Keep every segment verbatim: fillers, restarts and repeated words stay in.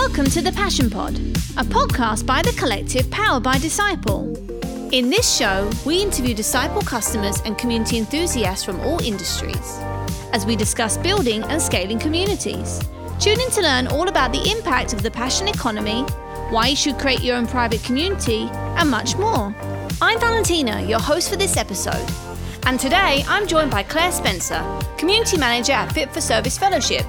Welcome to The Passion Pod, a podcast by The Collective powered by Disciple. In this show, we interview Disciple customers and community enthusiasts from all industries as we discuss building and scaling communities. Tune in to learn all about the impact of the passion economy, why you should create your own private community, and much more. I'm Valentina, your host for this episode. And today, I'm joined by Claire Spencer, Community Manager at Fit for Service Fellowship.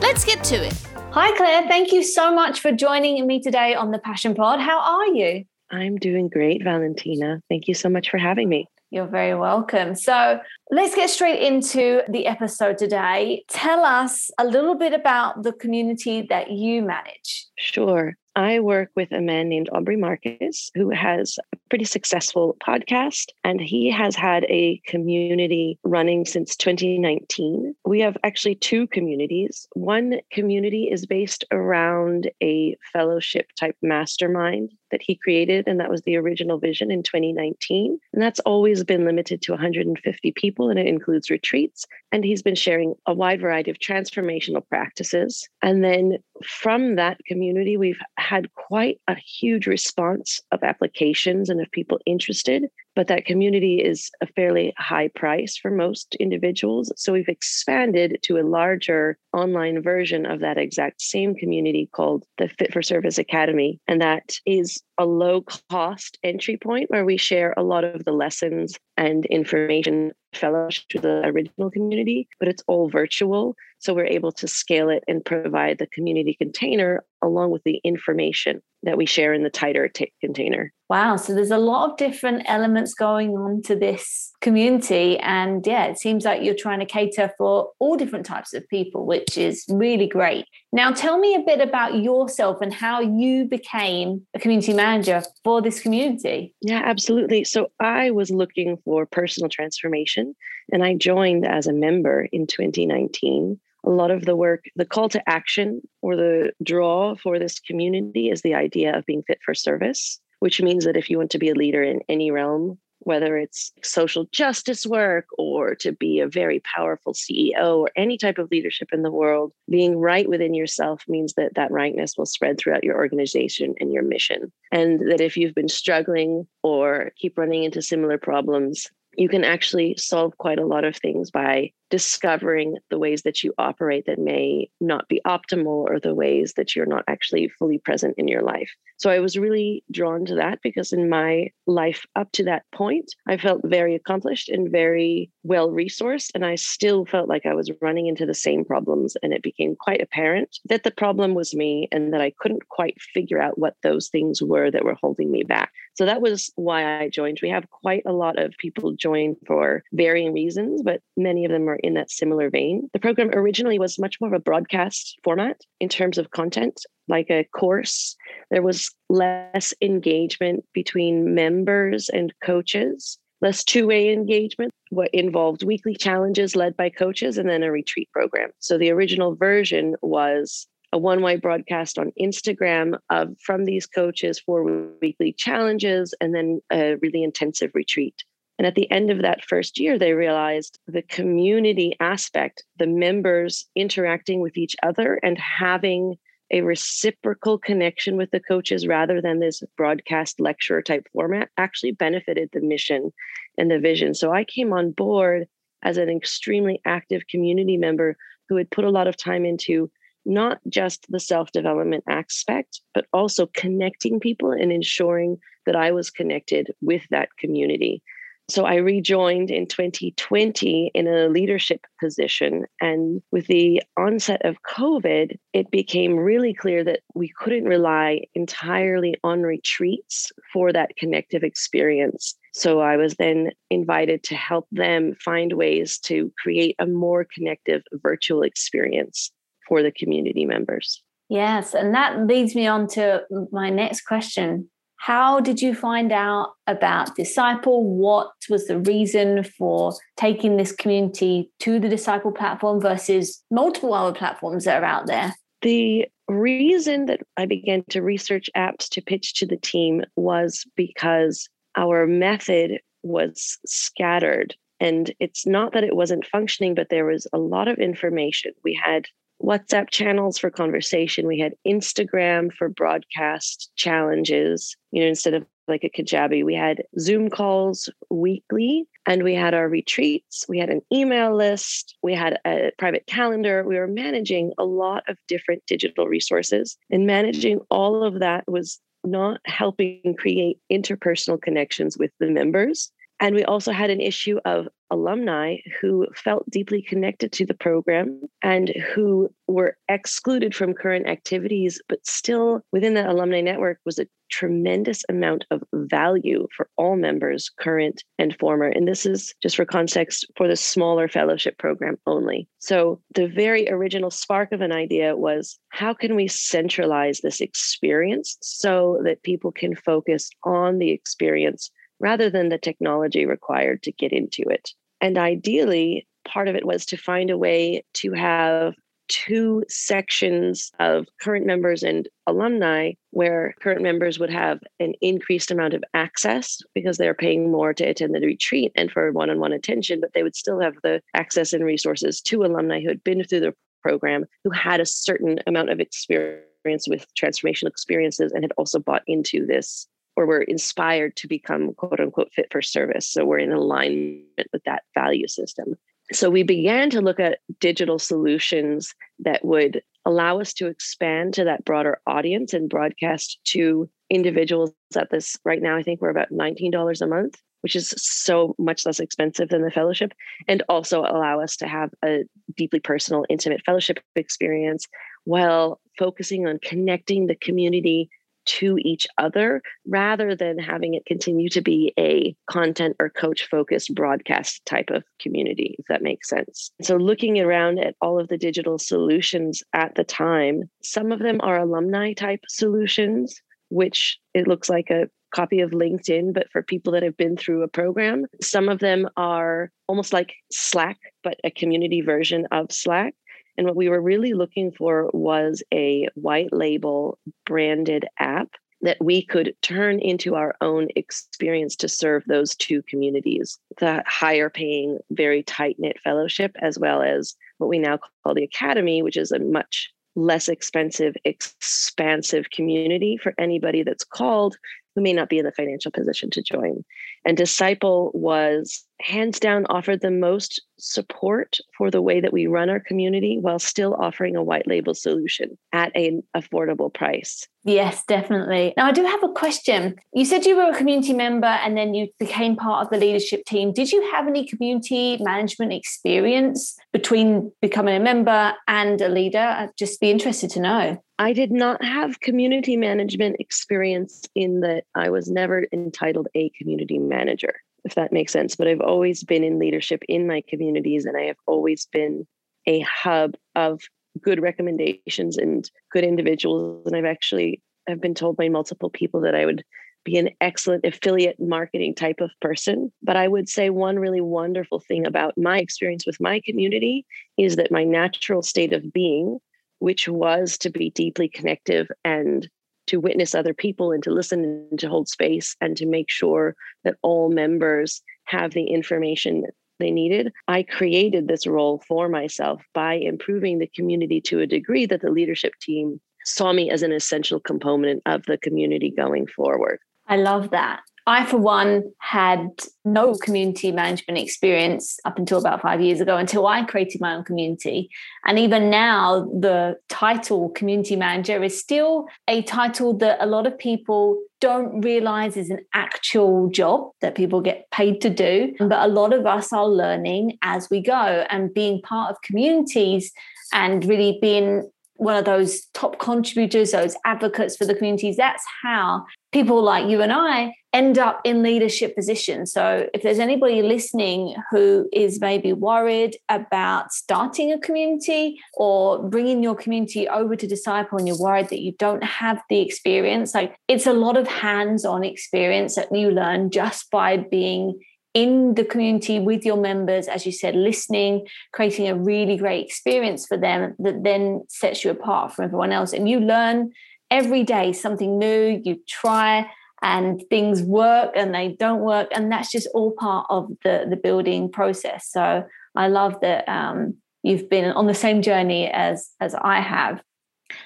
Let's get to it. Hi, Claire. Thank you so much for joining me today on The Passion Pod. How are you? I'm doing great, Valentina. Thank you so much for having me. You're very welcome. So let's get straight into the episode today. Tell us a little bit about the community that you manage. Sure. I work with a man named Aubrey Marcus, who has a pretty successful podcast, and he has had a community running since twenty nineteen. We have actually two communities. One community is based around a fellowship type mastermind that he created, and that was the original vision in twenty nineteen. And that's always been limited to one hundred fifty people, and it includes retreats. And he's been sharing a wide variety of transformational practices. And then from that community, we've had quite a huge response of applications and of people interested. But that community is a fairly high price for most individuals. So we've expanded to a larger online version of that exact same community called the Fit for Service Academy. And that is a low cost entry point where we share a lot of the lessons and information fellowship to the original community, but it's all virtual. So we're able to scale it and provide the community container along with the information that we share in the tighter t- container. Wow. So there's a lot of different elements going on to this community. And yeah, it seems like you're trying to cater for all different types of people, which is really great. Now, tell me a bit about yourself and how you became a community manager for this community. Yeah, absolutely. So I was looking for personal transformation, and I joined as a member in twenty nineteen. A lot of the work, the call to action or the draw for this community is the idea of being fit for service, which means that if you want to be a leader in any realm, whether it's social justice work or to be a very powerful C E O or any type of leadership in the world, being right within yourself means that that rightness will spread throughout your organization and your mission. And that if you've been struggling or keep running into similar problems, you can actually solve quite a lot of things by discovering the ways that you operate that may not be optimal or the ways that you're not actually fully present in your life. So I was really drawn to that because in my life up to that point, I felt very accomplished and very well-resourced. And I still felt like I was running into the same problems. And it became quite apparent that the problem was me and that I couldn't quite figure out what those things were that were holding me back. So that was why I joined. We have quite a lot of people join for varying reasons, but many of them are in that similar vein. The program originally was much more of a broadcast format in terms of content, like a course. There was less engagement between members and coaches, less two-way engagement, what involved weekly challenges led by coaches, and then a retreat program. So the original version was a one-way broadcast on Instagram of, from these coaches for weekly challenges, and then a really intensive retreat. And at the end of that first year, they realized the community aspect, the members interacting with each other and having a reciprocal connection with the coaches rather than this broadcast lecture type format, actually benefited the mission and the vision. So I came on board as an extremely active community member who had put a lot of time into not just the self-development aspect, but also connecting people and ensuring that I was connected with that community. So I rejoined in twenty twenty in a leadership position. And with the onset of COVID, it became really clear that we couldn't rely entirely on retreats for that connective experience. So I was then invited to help them find ways to create a more connective virtual experience for the community members. Yes. And that leads me on to my next question. How did you find out about Disciple? What was the reason for taking this community to the Disciple platform versus multiple other platforms that are out there? The reason that I began to research apps to pitch to the team was because our method was scattered. And it's not that it wasn't functioning, but there was a lot of information. We had WhatsApp channels for conversation. We had Instagram for broadcast challenges, you know, instead of like a Kajabi. We had Zoom calls weekly, and we had our retreats. We had an email list. We had a private calendar. We were managing a lot of different digital resources, and managing all of that was not helping create interpersonal connections with the members. And we also had an issue of alumni who felt deeply connected to the program and who were excluded from current activities, but still within that alumni network was a tremendous amount of value for all members, current and former. And this is just for context for the smaller fellowship program only. So the very original spark of an idea was, how can we centralize this experience so that people can focus on the experience rather than the technology required to get into it? And ideally, part of it was to find a way to have two sections of current members and alumni, where current members would have an increased amount of access because they're paying more to attend the retreat and for one-on-one attention, but they would still have the access and resources to alumni who had been through the program, who had a certain amount of experience with transformational experiences and had also bought into this, or were inspired to become, quote unquote, fit for service. So we're in alignment with that value system. So we began to look at digital solutions that would allow us to expand to that broader audience and broadcast to individuals at this. Right now, I think we're about nineteen dollars a month, which is so much less expensive than the fellowship, and also allow us to have a deeply personal, intimate fellowship experience while focusing on connecting the community to each other, rather than having it continue to be a content or coach focused broadcast type of community, if that makes sense. So looking around at all of the digital solutions at the time, some of them are alumni type solutions, which it looks like a copy of LinkedIn, but for people that have been through a program. Some of them are almost like Slack, but a community version of Slack. And what we were really looking for was a white label branded app that we could turn into our own experience to serve those two communities, the higher paying, very tight knit fellowship, as well as what we now call the Academy, which is a much less expensive, expansive community for anybody that's called who may not be in the financial position to join. And Disciple was hands down offered the most support for the way that we run our community while still offering a white label solution at an affordable price. Yes, definitely. Now, I do have a question. You said you were a community member and then you became part of the leadership team. Did you have any community management experience between becoming a member and a leader? I'd just be interested to know. I did not have community management experience in that I was never entitled a community manager, if that makes sense. But I've always been in leadership in my communities, and I have always been a hub of good recommendations and good individuals. And I've actually have been told by multiple people that I would be an excellent affiliate marketing type of person. But I would say one really wonderful thing about my experience with my community is that my natural state of being, which was to be deeply connective and to witness other people and to listen and to hold space and to make sure that all members have the information they needed. I created this role for myself by improving the community to a degree that the leadership team saw me as an essential component of the community going forward. I love that. I, for one, had no community management experience up until about five years ago, until I created my own community. And even now, the title community manager is still a title that a lot of people don't realize is an actual job that people get paid to do. But a lot of us are learning as we go, and being part of communities and really being one of those top contributors, those advocates for the communities, that's how people like you and I end up in leadership positions. So if there's anybody listening who is maybe worried about starting a community or bringing your community over to Disciple, and you're worried that you don't have the experience, like it's a lot of hands-on experience that you learn just by being in the community with your members, as you said, listening, creating a really great experience for them that then sets you apart from everyone else. And you learn every day something new, you try, and things work and they don't work. And that's just all part of the, the building process. So I love that um, you've been on the same journey as, as I have.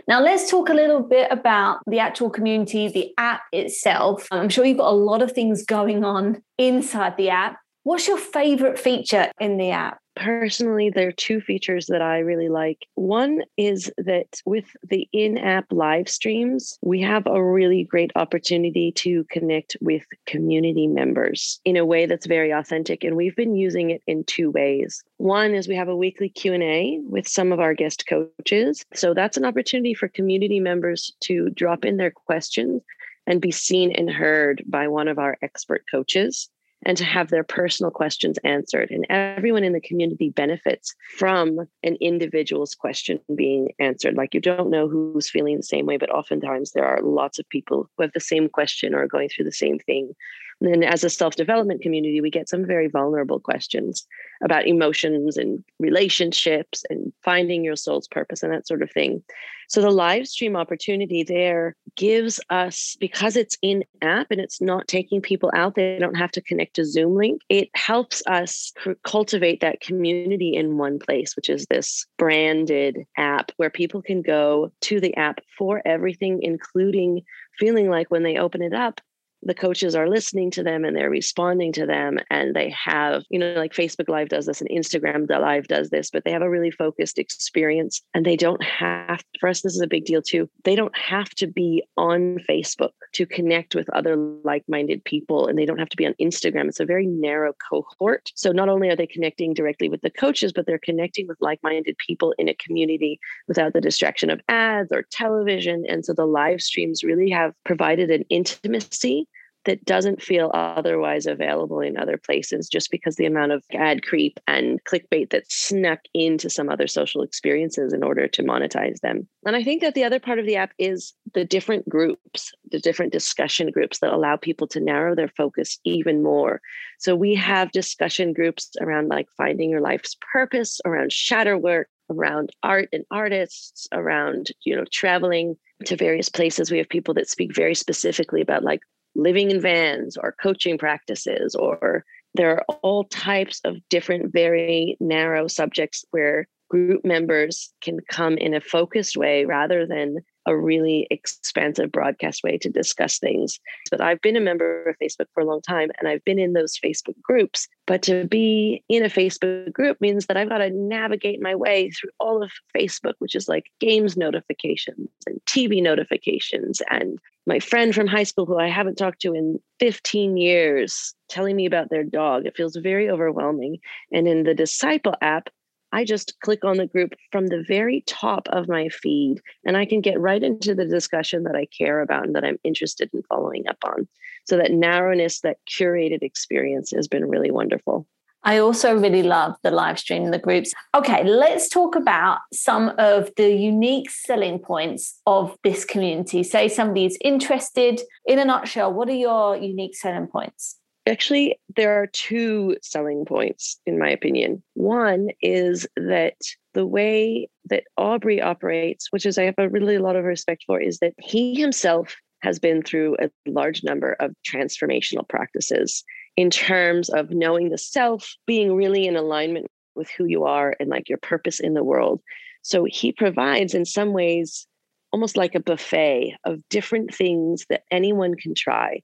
Now, let's talk a little bit about the actual community, the app itself. I'm sure you've got a lot of things going on inside the app. What's your favorite feature in the app? Personally, there are two features that I really like. One is that with the in-app live streams, we have a really great opportunity to connect with community members in a way that's very authentic. And we've been using it in two ways. One is we have a weekly Q and A with some of our guest coaches. So that's an opportunity for community members to drop in their questions and be seen and heard by one of our expert coaches, and to have their personal questions answered. And everyone in the community benefits from an individual's question being answered. Like, you don't know who's feeling the same way, but oftentimes there are lots of people who have the same question or are going through the same thing. And then as a self-development community, we get some very vulnerable questions about emotions and relationships and finding your soul's purpose and that sort of thing. So the live stream opportunity there gives us, because it's in-app and it's not taking people out, they don't have to connect to Zoom link. It helps us cultivate that community in one place, which is this branded app where people can go to the app for everything, including feeling like when they open it up, the coaches are listening to them and they're responding to them, and they have, you know, like Facebook Live does this and Instagram Live does this, but they have a really focused experience, and they don't have, for us, this is a big deal too. They don't have to be on Facebook to connect with other like-minded people, and they don't have to be on Instagram. It's a very narrow cohort. So not only are they connecting directly with the coaches, but they're connecting with like-minded people in a community without the distraction of ads or television. And so the live streams really have provided an intimacy that doesn't feel otherwise available in other places, just because the amount of ad creep and clickbait that snuck into some other social experiences in order to monetize them. And I think that the other part of the app is the different groups, the different discussion groups that allow people to narrow their focus even more. So we have discussion groups around like finding your life's purpose, around shadow work, around art and artists, around, you know, traveling to various places. We have people that speak very specifically about like living in vans or coaching practices, or there are all types of different, very narrow subjects where group members can come in a focused way rather than a really expansive broadcast way to discuss things. But I've been a member of Facebook for a long time, and I've been in those Facebook groups. But to be in a Facebook group means that I've got to navigate my way through all of Facebook, which is like games notifications and T V notifications and my friend from high school who I haven't talked to in fifteen years telling me about their dog. It feels very overwhelming. And in the Disciple app, I just click on the group from the very top of my feed, and I can get right into the discussion that I care about and that I'm interested in following up on. So that narrowness, that curated experience has been really wonderful. I also really love the live stream and the groups. Okay, let's talk about some of the unique selling points of this community. Say somebody's interested. In a nutshell, what are your unique selling points? Actually, there are two selling points, in my opinion. One is that the way that Aubrey operates, which is I have a really lot of respect for, is that he himself has been through a large number of transformational practices in terms of knowing the self, being really in alignment with who you are and like your purpose in the world. So he provides in some ways almost like a buffet of different things that anyone can try.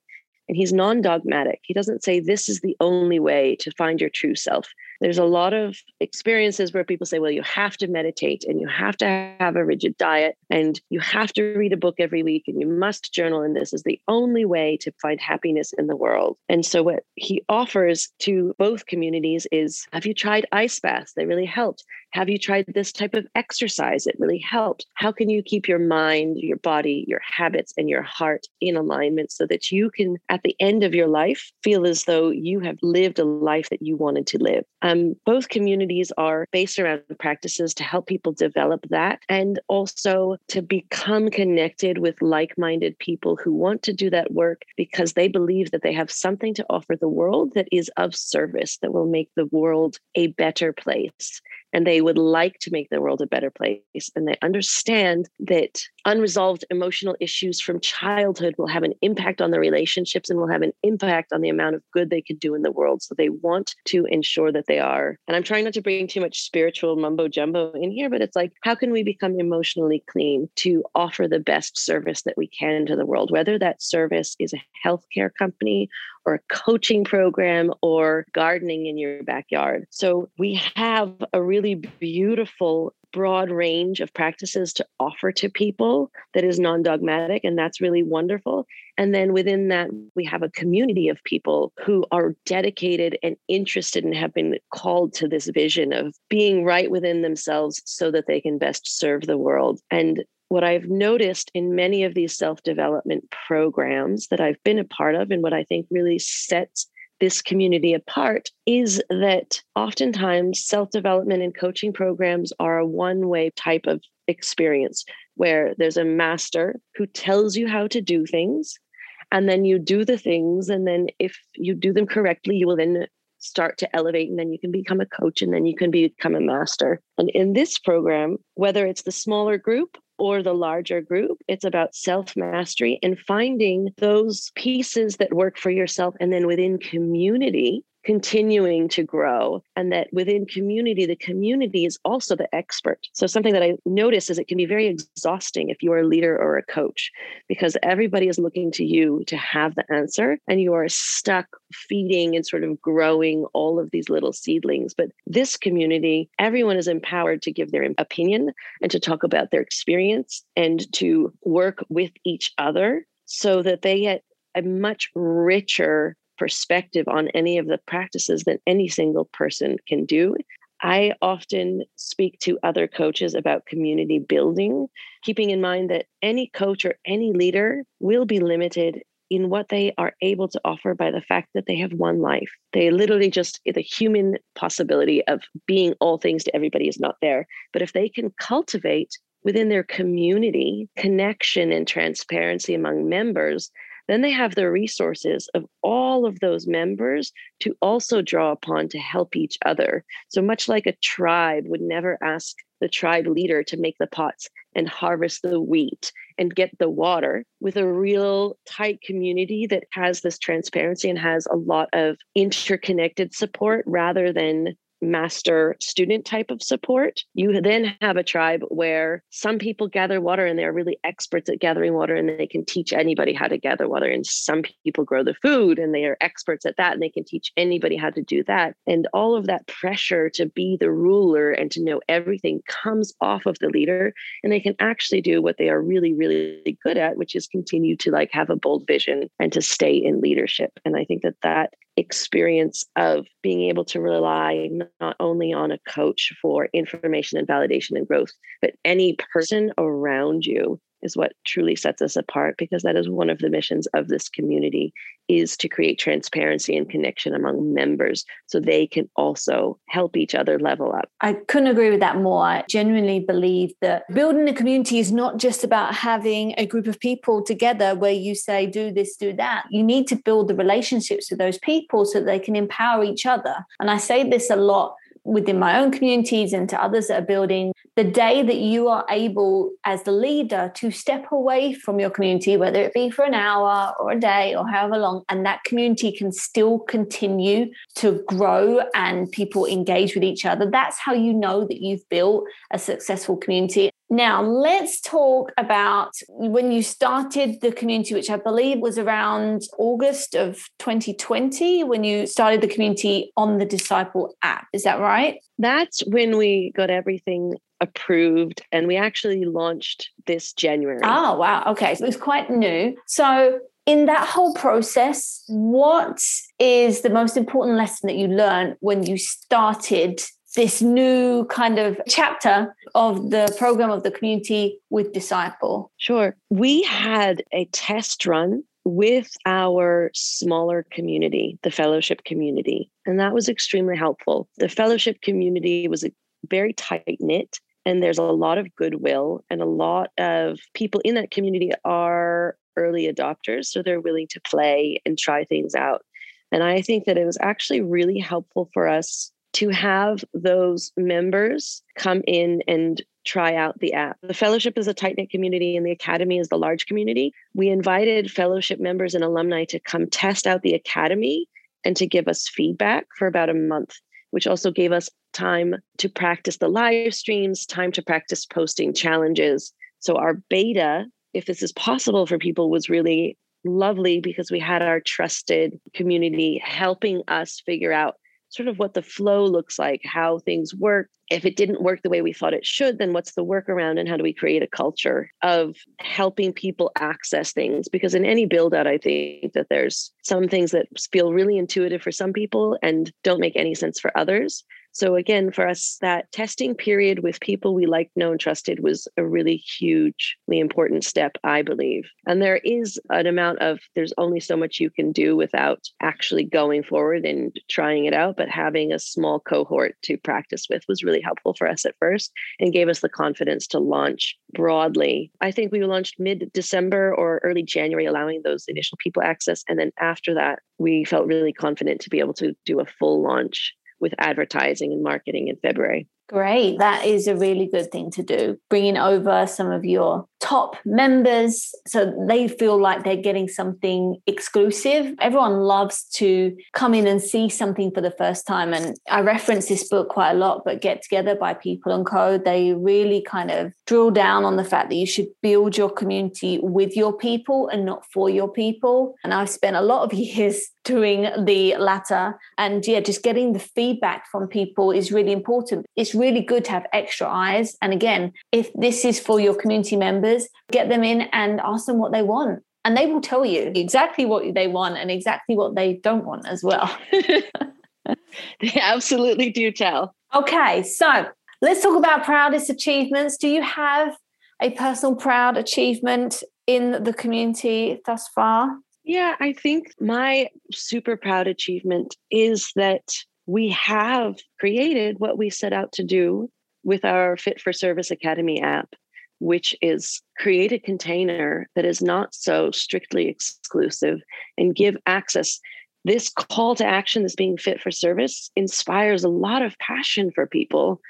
And he's non-dogmatic. He doesn't say this is the only way to find your true self. There's a lot of experiences where people say, well, you have to meditate and you have to have a rigid diet and you have to read a book every week and you must journal. And this is the only way to find happiness in the world. And so what he offers to both communities is, have you tried ice baths? They really helped. Have you tried this type of exercise? It really helped. How can you keep your mind, your body, your habits, and your heart in alignment so that you can, at the end of your life, feel as though you have lived a life that you wanted to live? Um, both communities are based around practices to help people develop that, and also to become connected with like-minded people who want to do that work because they believe that they have something to offer the world that is of service, that will make the world a better place. and they would like to make the world a better place. And they understand that unresolved emotional issues from childhood will have an impact on their relationships and will have an impact on the amount of good they could do in the world. So they want to ensure that they are. And I'm trying not to bring too much spiritual mumbo jumbo in here, but it's like, how can we become emotionally clean to offer the best service that we can to the world, whether that service is a healthcare company or a coaching program or gardening in your backyard. So we have a really beautiful broad range of practices to offer to people that is non-dogmatic, and that's really wonderful. And then within that, we have a community of people who are dedicated and interested and have been called to this vision of being right within themselves so that they can best serve the world. And what I've noticed in many of these self-development programs that I've been a part of, and what I think really sets this community apart, is that oftentimes self-development and coaching programs are a one-way type of experience where there's a master who tells you how to do things, and then you do the things. And then if you do them correctly, you will then start to elevate, and then you can become a coach, and then you can become a master. And in this program, whether it's the smaller group or the larger group, it's about self-mastery and finding those pieces that work for yourself, and then within community, continuing to grow. And that within community, the community is also the expert. So something that I notice is it can be very exhausting if you are a leader or a coach, because everybody is looking to you to have the answer, and you are stuck feeding and sort of growing all of these little seedlings. But this community, everyone is empowered to give their opinion and to talk about their experience and to work with each other so that they get a much richer perspective on any of the practices that any single person can do. I often speak to other coaches about community building, keeping in mind that any coach or any leader will be limited in what they are able to offer by the fact that they have one life. They literally just, the human possibility of being all things to everybody is not there. But if they can cultivate within their community connection and transparency among members, then they have the resources of all of those members to also draw upon to help each other. So much like a tribe would never ask the tribe leader to make the pots and harvest the wheat and get the water, with a real tight community that has this transparency and has a lot of interconnected support rather than master student type of support, you then have a tribe where some people gather water and they're really experts at gathering water and they can teach anybody how to gather water. And some people grow the food and they are experts at that and they can teach anybody how to do that. And all of that pressure to be the ruler and to know everything comes off of the leader, and they can actually do what they are really, really good at, which is continue to like have a bold vision and to stay in leadership. And I think that that experience of being able to rely not only on a coach for information and validation and growth, but any person around you is what truly sets us apart, because that is one of the missions of this community, is to create transparency and connection among members so they can also help each other level up. I couldn't agree with that more. I genuinely believe that building a community is not just about having a group of people together where you say, do this, do that. You need to build the relationships with those people so that they can empower each other. And I say this a lot within my own communities and to others that are building. The day that you are able as the leader to step away from your community, whether it be for an hour or a day or however long, and that community can still continue to grow and people engage with each other, that's how you know that you've built a successful community. Now, let's talk about when you started the community, which I believe was around August of twenty twenty, when you started the community on the Disciple app. Is that right? That's when we got everything approved, and we actually launched this January. Oh, wow. Okay. So it was quite new. So in that whole process, what is the most important lesson that you learned when you started this new kind of chapter of the program of the community with Disciple? Sure. We had a test run with our smaller community, the fellowship community, and that was extremely helpful. The fellowship community was very tight-knit, and there's a lot of goodwill, and a lot of people in that community are early adopters, so they're willing to play and try things out. And I think that it was actually really helpful for us to have those members come in and try out the app. The fellowship is a tight-knit community and the academy is the large community. We invited fellowship members and alumni to come test out the academy and to give us feedback for about a month, which also gave us time to practice the live streams, time to practice posting challenges. So our beta, if this is possible for people, was really lovely because we had our trusted community helping us figure out sort of what the flow looks like, how things work. If it didn't work the way we thought it should, then what's the workaround and how do we create a culture of helping people access things? Because in any build out, I think that there's some things that feel really intuitive for some people and don't make any sense for others. So again, for us, that testing period with people we liked, known, trusted was a really hugely important step, I believe. And there is an amount of, there's only so much you can do without actually going forward and trying it out. But having a small cohort to practice with was really helpful for us at first and gave us the confidence to launch broadly. I think we launched mid-December or early January, allowing those initial people access. And then after that, we felt really confident to be able to do a full launch with advertising and marketing in February. Great. That is a really good thing to do, bringing over some of your top members so they feel like they're getting something exclusive. Everyone loves to come in and see something for the first time. And I reference this book quite a lot, but Get Together by People and Co. They really kind of drill down on the fact that you should build your community with your people and not for your people. And I've spent a lot of years doing the latter. And yeah, just getting the feedback from people is really important. It's really good to have extra eyes. And again, if this is for your community members, get them in and ask them what they want. And they will tell you exactly what they want and exactly what they don't want as well. They absolutely do tell. Okay, so let's talk about proudest achievements. Do you have a personal proud achievement in the community thus far? Yeah, I think my super proud achievement is that we have created what we set out to do with our Fit for Service Academy app, which is create a container that is not so strictly exclusive and give access. This call to action, this being fit for service, inspires a lot of passion for people.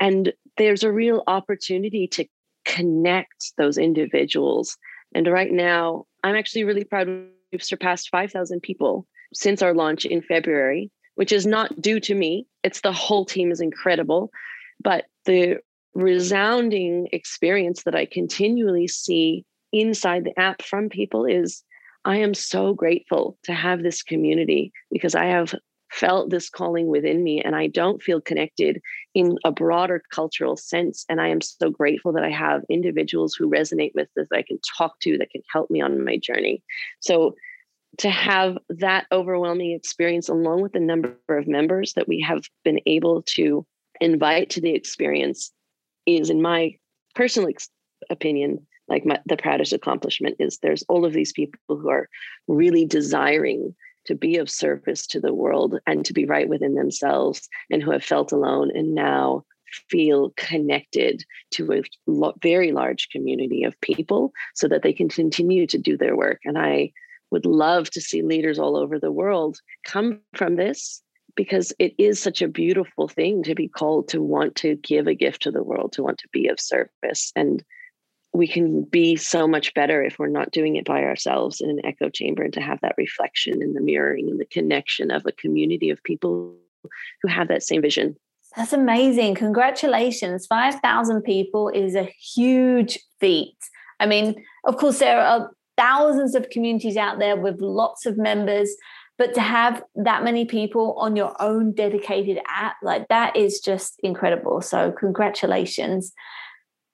And there's a real opportunity to connect those individuals. And right now, I'm actually really proud we've surpassed five thousand people since our launch in February, which is not due to me. It's the whole team is incredible. But the resounding experience that I continually see inside the app from people is I am so grateful to have this community because I have felt this calling within me and I don't feel connected in a broader cultural sense. And I am so grateful that I have individuals who resonate with this, that I can talk to, that can help me on my journey. So to have that overwhelming experience along with the number of members that we have been able to invite to the experience is, in my personal ex- opinion, like my, the proudest accomplishment is there's all of these people who are really desiring to be of service to the world and to be right within themselves and who have felt alone and now feel connected to a lo- very large community of people so that they can continue to do their work. And I would love to see leaders all over the world come from this, because it is such a beautiful thing to be called to want to give a gift to the world, to want to be of service. And we can be so much better if we're not doing it by ourselves in an echo chamber, and to have that reflection and the mirroring and the connection of a community of people who have that same vision. That's amazing. Congratulations. five thousand people is a huge feat. I mean, of course, there are thousands of communities out there with lots of members, but to have that many people on your own dedicated app, like that is just incredible. So congratulations.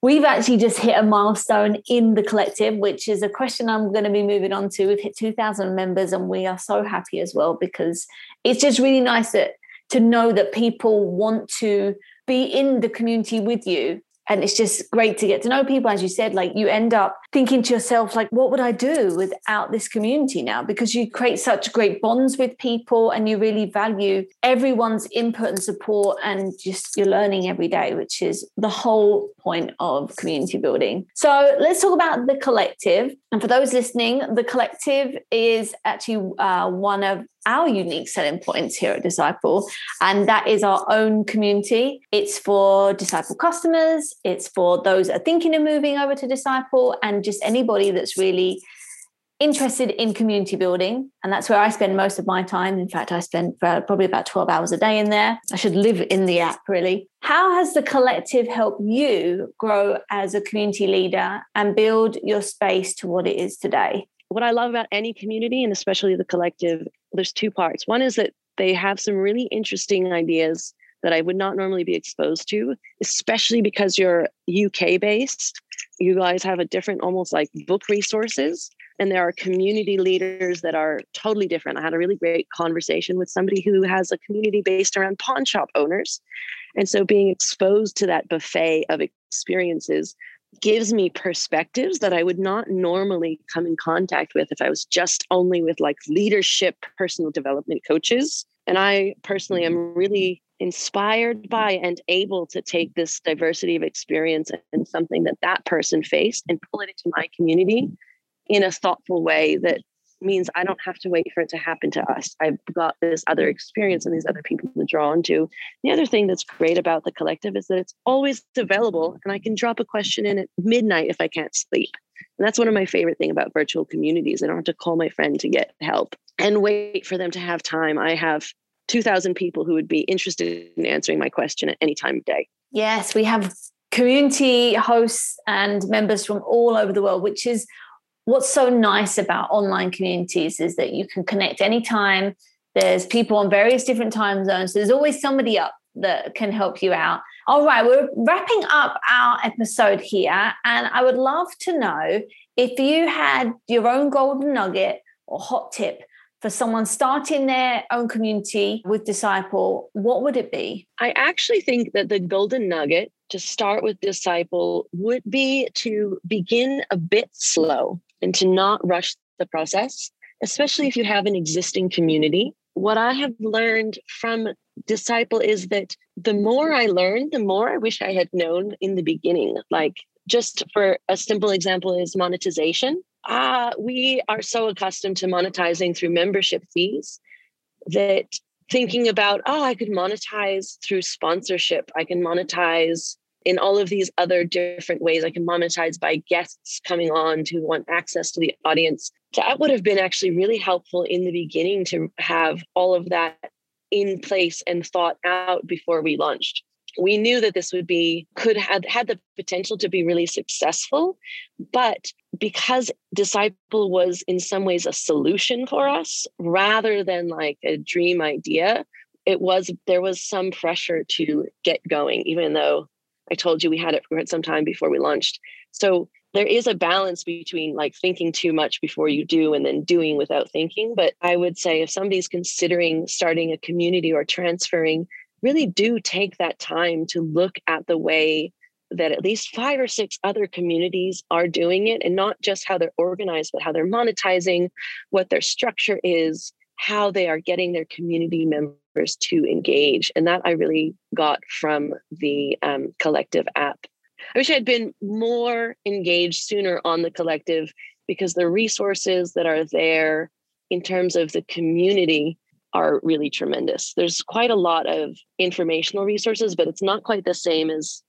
We've actually just hit a milestone in the collective, which is a question I'm going to be moving on to. We've hit two thousand members and we are so happy as well, because it's just really nice that, to know that people want to be in the community with you. And it's just great to get to know people. As you said, like you end up thinking to yourself, like, what would I do without this community now? Because you create such great bonds with people and you really value everyone's input and support, and just you're learning every day, which is the whole point of community building. So let's talk about the collective. And for those listening, the collective is actually uh, one of our unique selling points here at Disciple, and that is our own community. It's for Disciple customers, it's for those that are thinking of moving over to Disciple, and just anybody that's really interested in community building. And that's where I spend most of my time. In fact, I spend probably about twelve hours a day in there. I should live in the app, really. How has the collective helped you grow as a community leader and build your space to what it is today? What I love about any community, and especially the collective, there's two parts. One is that they have some really interesting ideas that I would not normally be exposed to, especially because you're U K based. You guys have a different, almost like book resources. And there are community leaders that are totally different. I had a really great conversation with somebody who has a community based around pawn shop owners. And so being exposed to that buffet of experiences gives me perspectives that I would not normally come in contact with if I was just only with like leadership, personal development coaches. And I personally am really inspired by and able to take this diversity of experience and something that that person faced and pull it into my community in a thoughtful way that means I don't have to wait for it to happen to us. I've got this other experience and these other people to draw onto. The other thing that's great about the collective is that it's always available, and I can drop a question in at midnight if I can't sleep. And that's one of my favorite things about virtual communities. I don't have to call my friend to get help and wait for them to have time. I have two thousand people who would be interested in answering my question at any time of day. Yes, we have community hosts and members from all over the world, which is what's so nice about online communities is that you can connect anytime. There's people on various different time zones. There's always somebody up that can help you out. All right, we're wrapping up our episode here. And I would love to know if you had your own golden nugget or hot tip for someone starting their own community with Disciple, what would it be? I actually think that the golden nugget to start with Disciple would be to begin a bit slow and to not rush the process, especially if you have an existing community. What I have learned from Disciple is that the more I learn, the more I wish I had known in the beginning. Like, just for a simple example is monetization. Ah, we are so accustomed to monetizing through membership fees that thinking about, oh, I could monetize through sponsorship. I can monetize in all of these other different ways. I can monetize by guests coming on who want access to the audience. That would have been actually really helpful in the beginning to have all of that in place and thought out before we launched. We knew that this would be, could have had the potential to be really successful, but because Disciple was in some ways a solution for us rather than like a dream idea, it was, there was some pressure to get going, even though I told you we had it for some time before we launched. So there is a balance between like thinking too much before you do and then doing without thinking. But I would say if somebody's considering starting a community or transferring, really do take that time to look at the way that at least five or six other communities are doing it, and not just how they're organized, but how they're monetizing, what their structure is, how they are getting their community members to engage. And that I really got from the um, collective app. I wish I had been more engaged sooner on the collective, because the resources that are there in terms of the community are really tremendous. There's quite a lot of informational resources, but it's not quite the same as,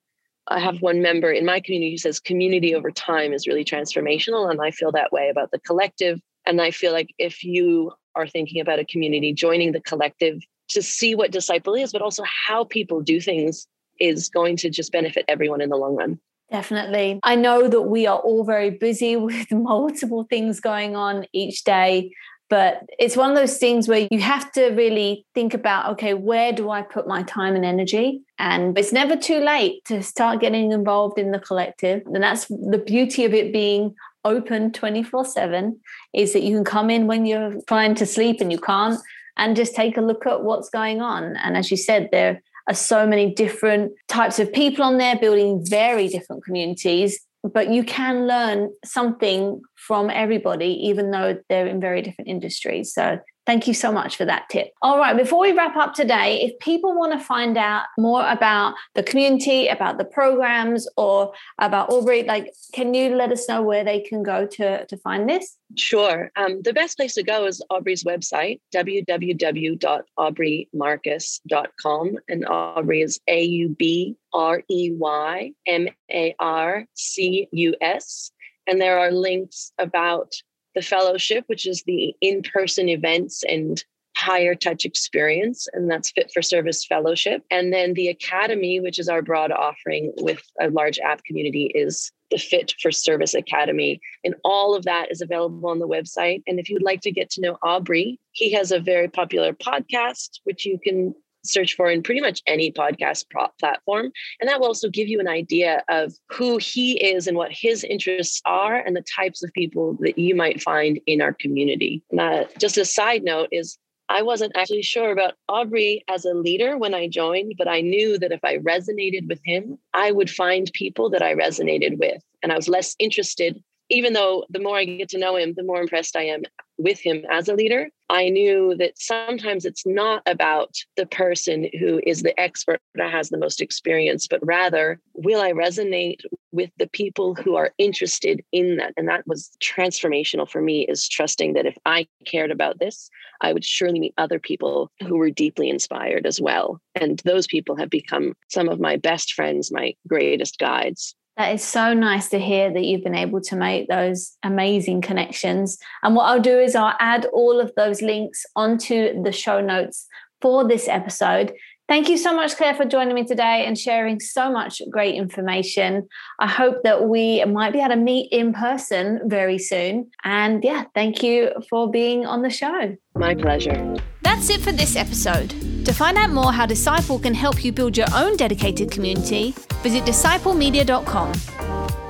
I have one member in my community who says community over time is really transformational. And I feel that way about the collective. And I feel like if you are thinking about a community, joining the collective to see what Disciple is, but also how people do things is going to just benefit everyone in the long run. Definitely. I know that we are all very busy with multiple things going on each day. But it's one of those things where you have to really think about, okay, where do I put my time and energy? And it's never too late to start getting involved in the collective. And that's the beauty of it being open twenty-four seven, is that you can come in when you're trying to sleep and you can't, and just take a look at what's going on. And as you said, there are so many different types of people on there building very different communities. But you can learn something from everybody, even though they're in very different industries. So Thank you so much for that tip. All right, before we wrap up today, if people want to find out more about the community, about the programs, or about Aubrey, like, can you let us know where they can go to, to find this? Sure. Um, the best place to go is Aubrey's website, w w w dot aubrey marcus dot com. And Aubrey is A U B R E Y M A R C U S. And there are links about the fellowship, which is the in-person events and higher touch experience, and that's Fit for Service Fellowship. And then the Academy, which is our broad offering with a large app community, is the Fit for Service Academy. And all of that is available on the website. And if you'd like to get to know Aubrey, he has a very popular podcast, which you can search for in pretty much any podcast platform. And that will also give you an idea of who he is and what his interests are and the types of people that you might find in our community. Now, just a side note is I wasn't actually sure about Aubrey as a leader when I joined, but I knew that if I resonated with him, I would find people that I resonated with. And I was less interested, even though the more I get to know him, the more impressed I am with him as a leader. I knew that sometimes it's not about the person who is the expert that has the most experience, but rather, will I resonate with the people who are interested in that? And that was transformational for me, is trusting that if I cared about this, I would surely meet other people who were deeply inspired as well. And those people have become some of my best friends, my greatest guides. That is so nice to hear that you've been able to make those amazing connections. And what I'll do is I'll add all of those links onto the show notes for this episode. Thank you so much, Claire, for joining me today and sharing so much great information. I hope that we might be able to meet in person very soon. And yeah, thank you for being on the show. My pleasure. That's it for this episode. To find out more how Disciple can help you build your own dedicated community, visit disciple media dot com.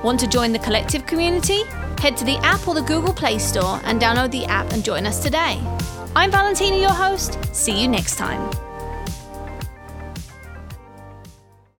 Want to join the collective community? Head to the app or the Google Play Store and download the app and join us today. I'm Valentina, your host. See you next time.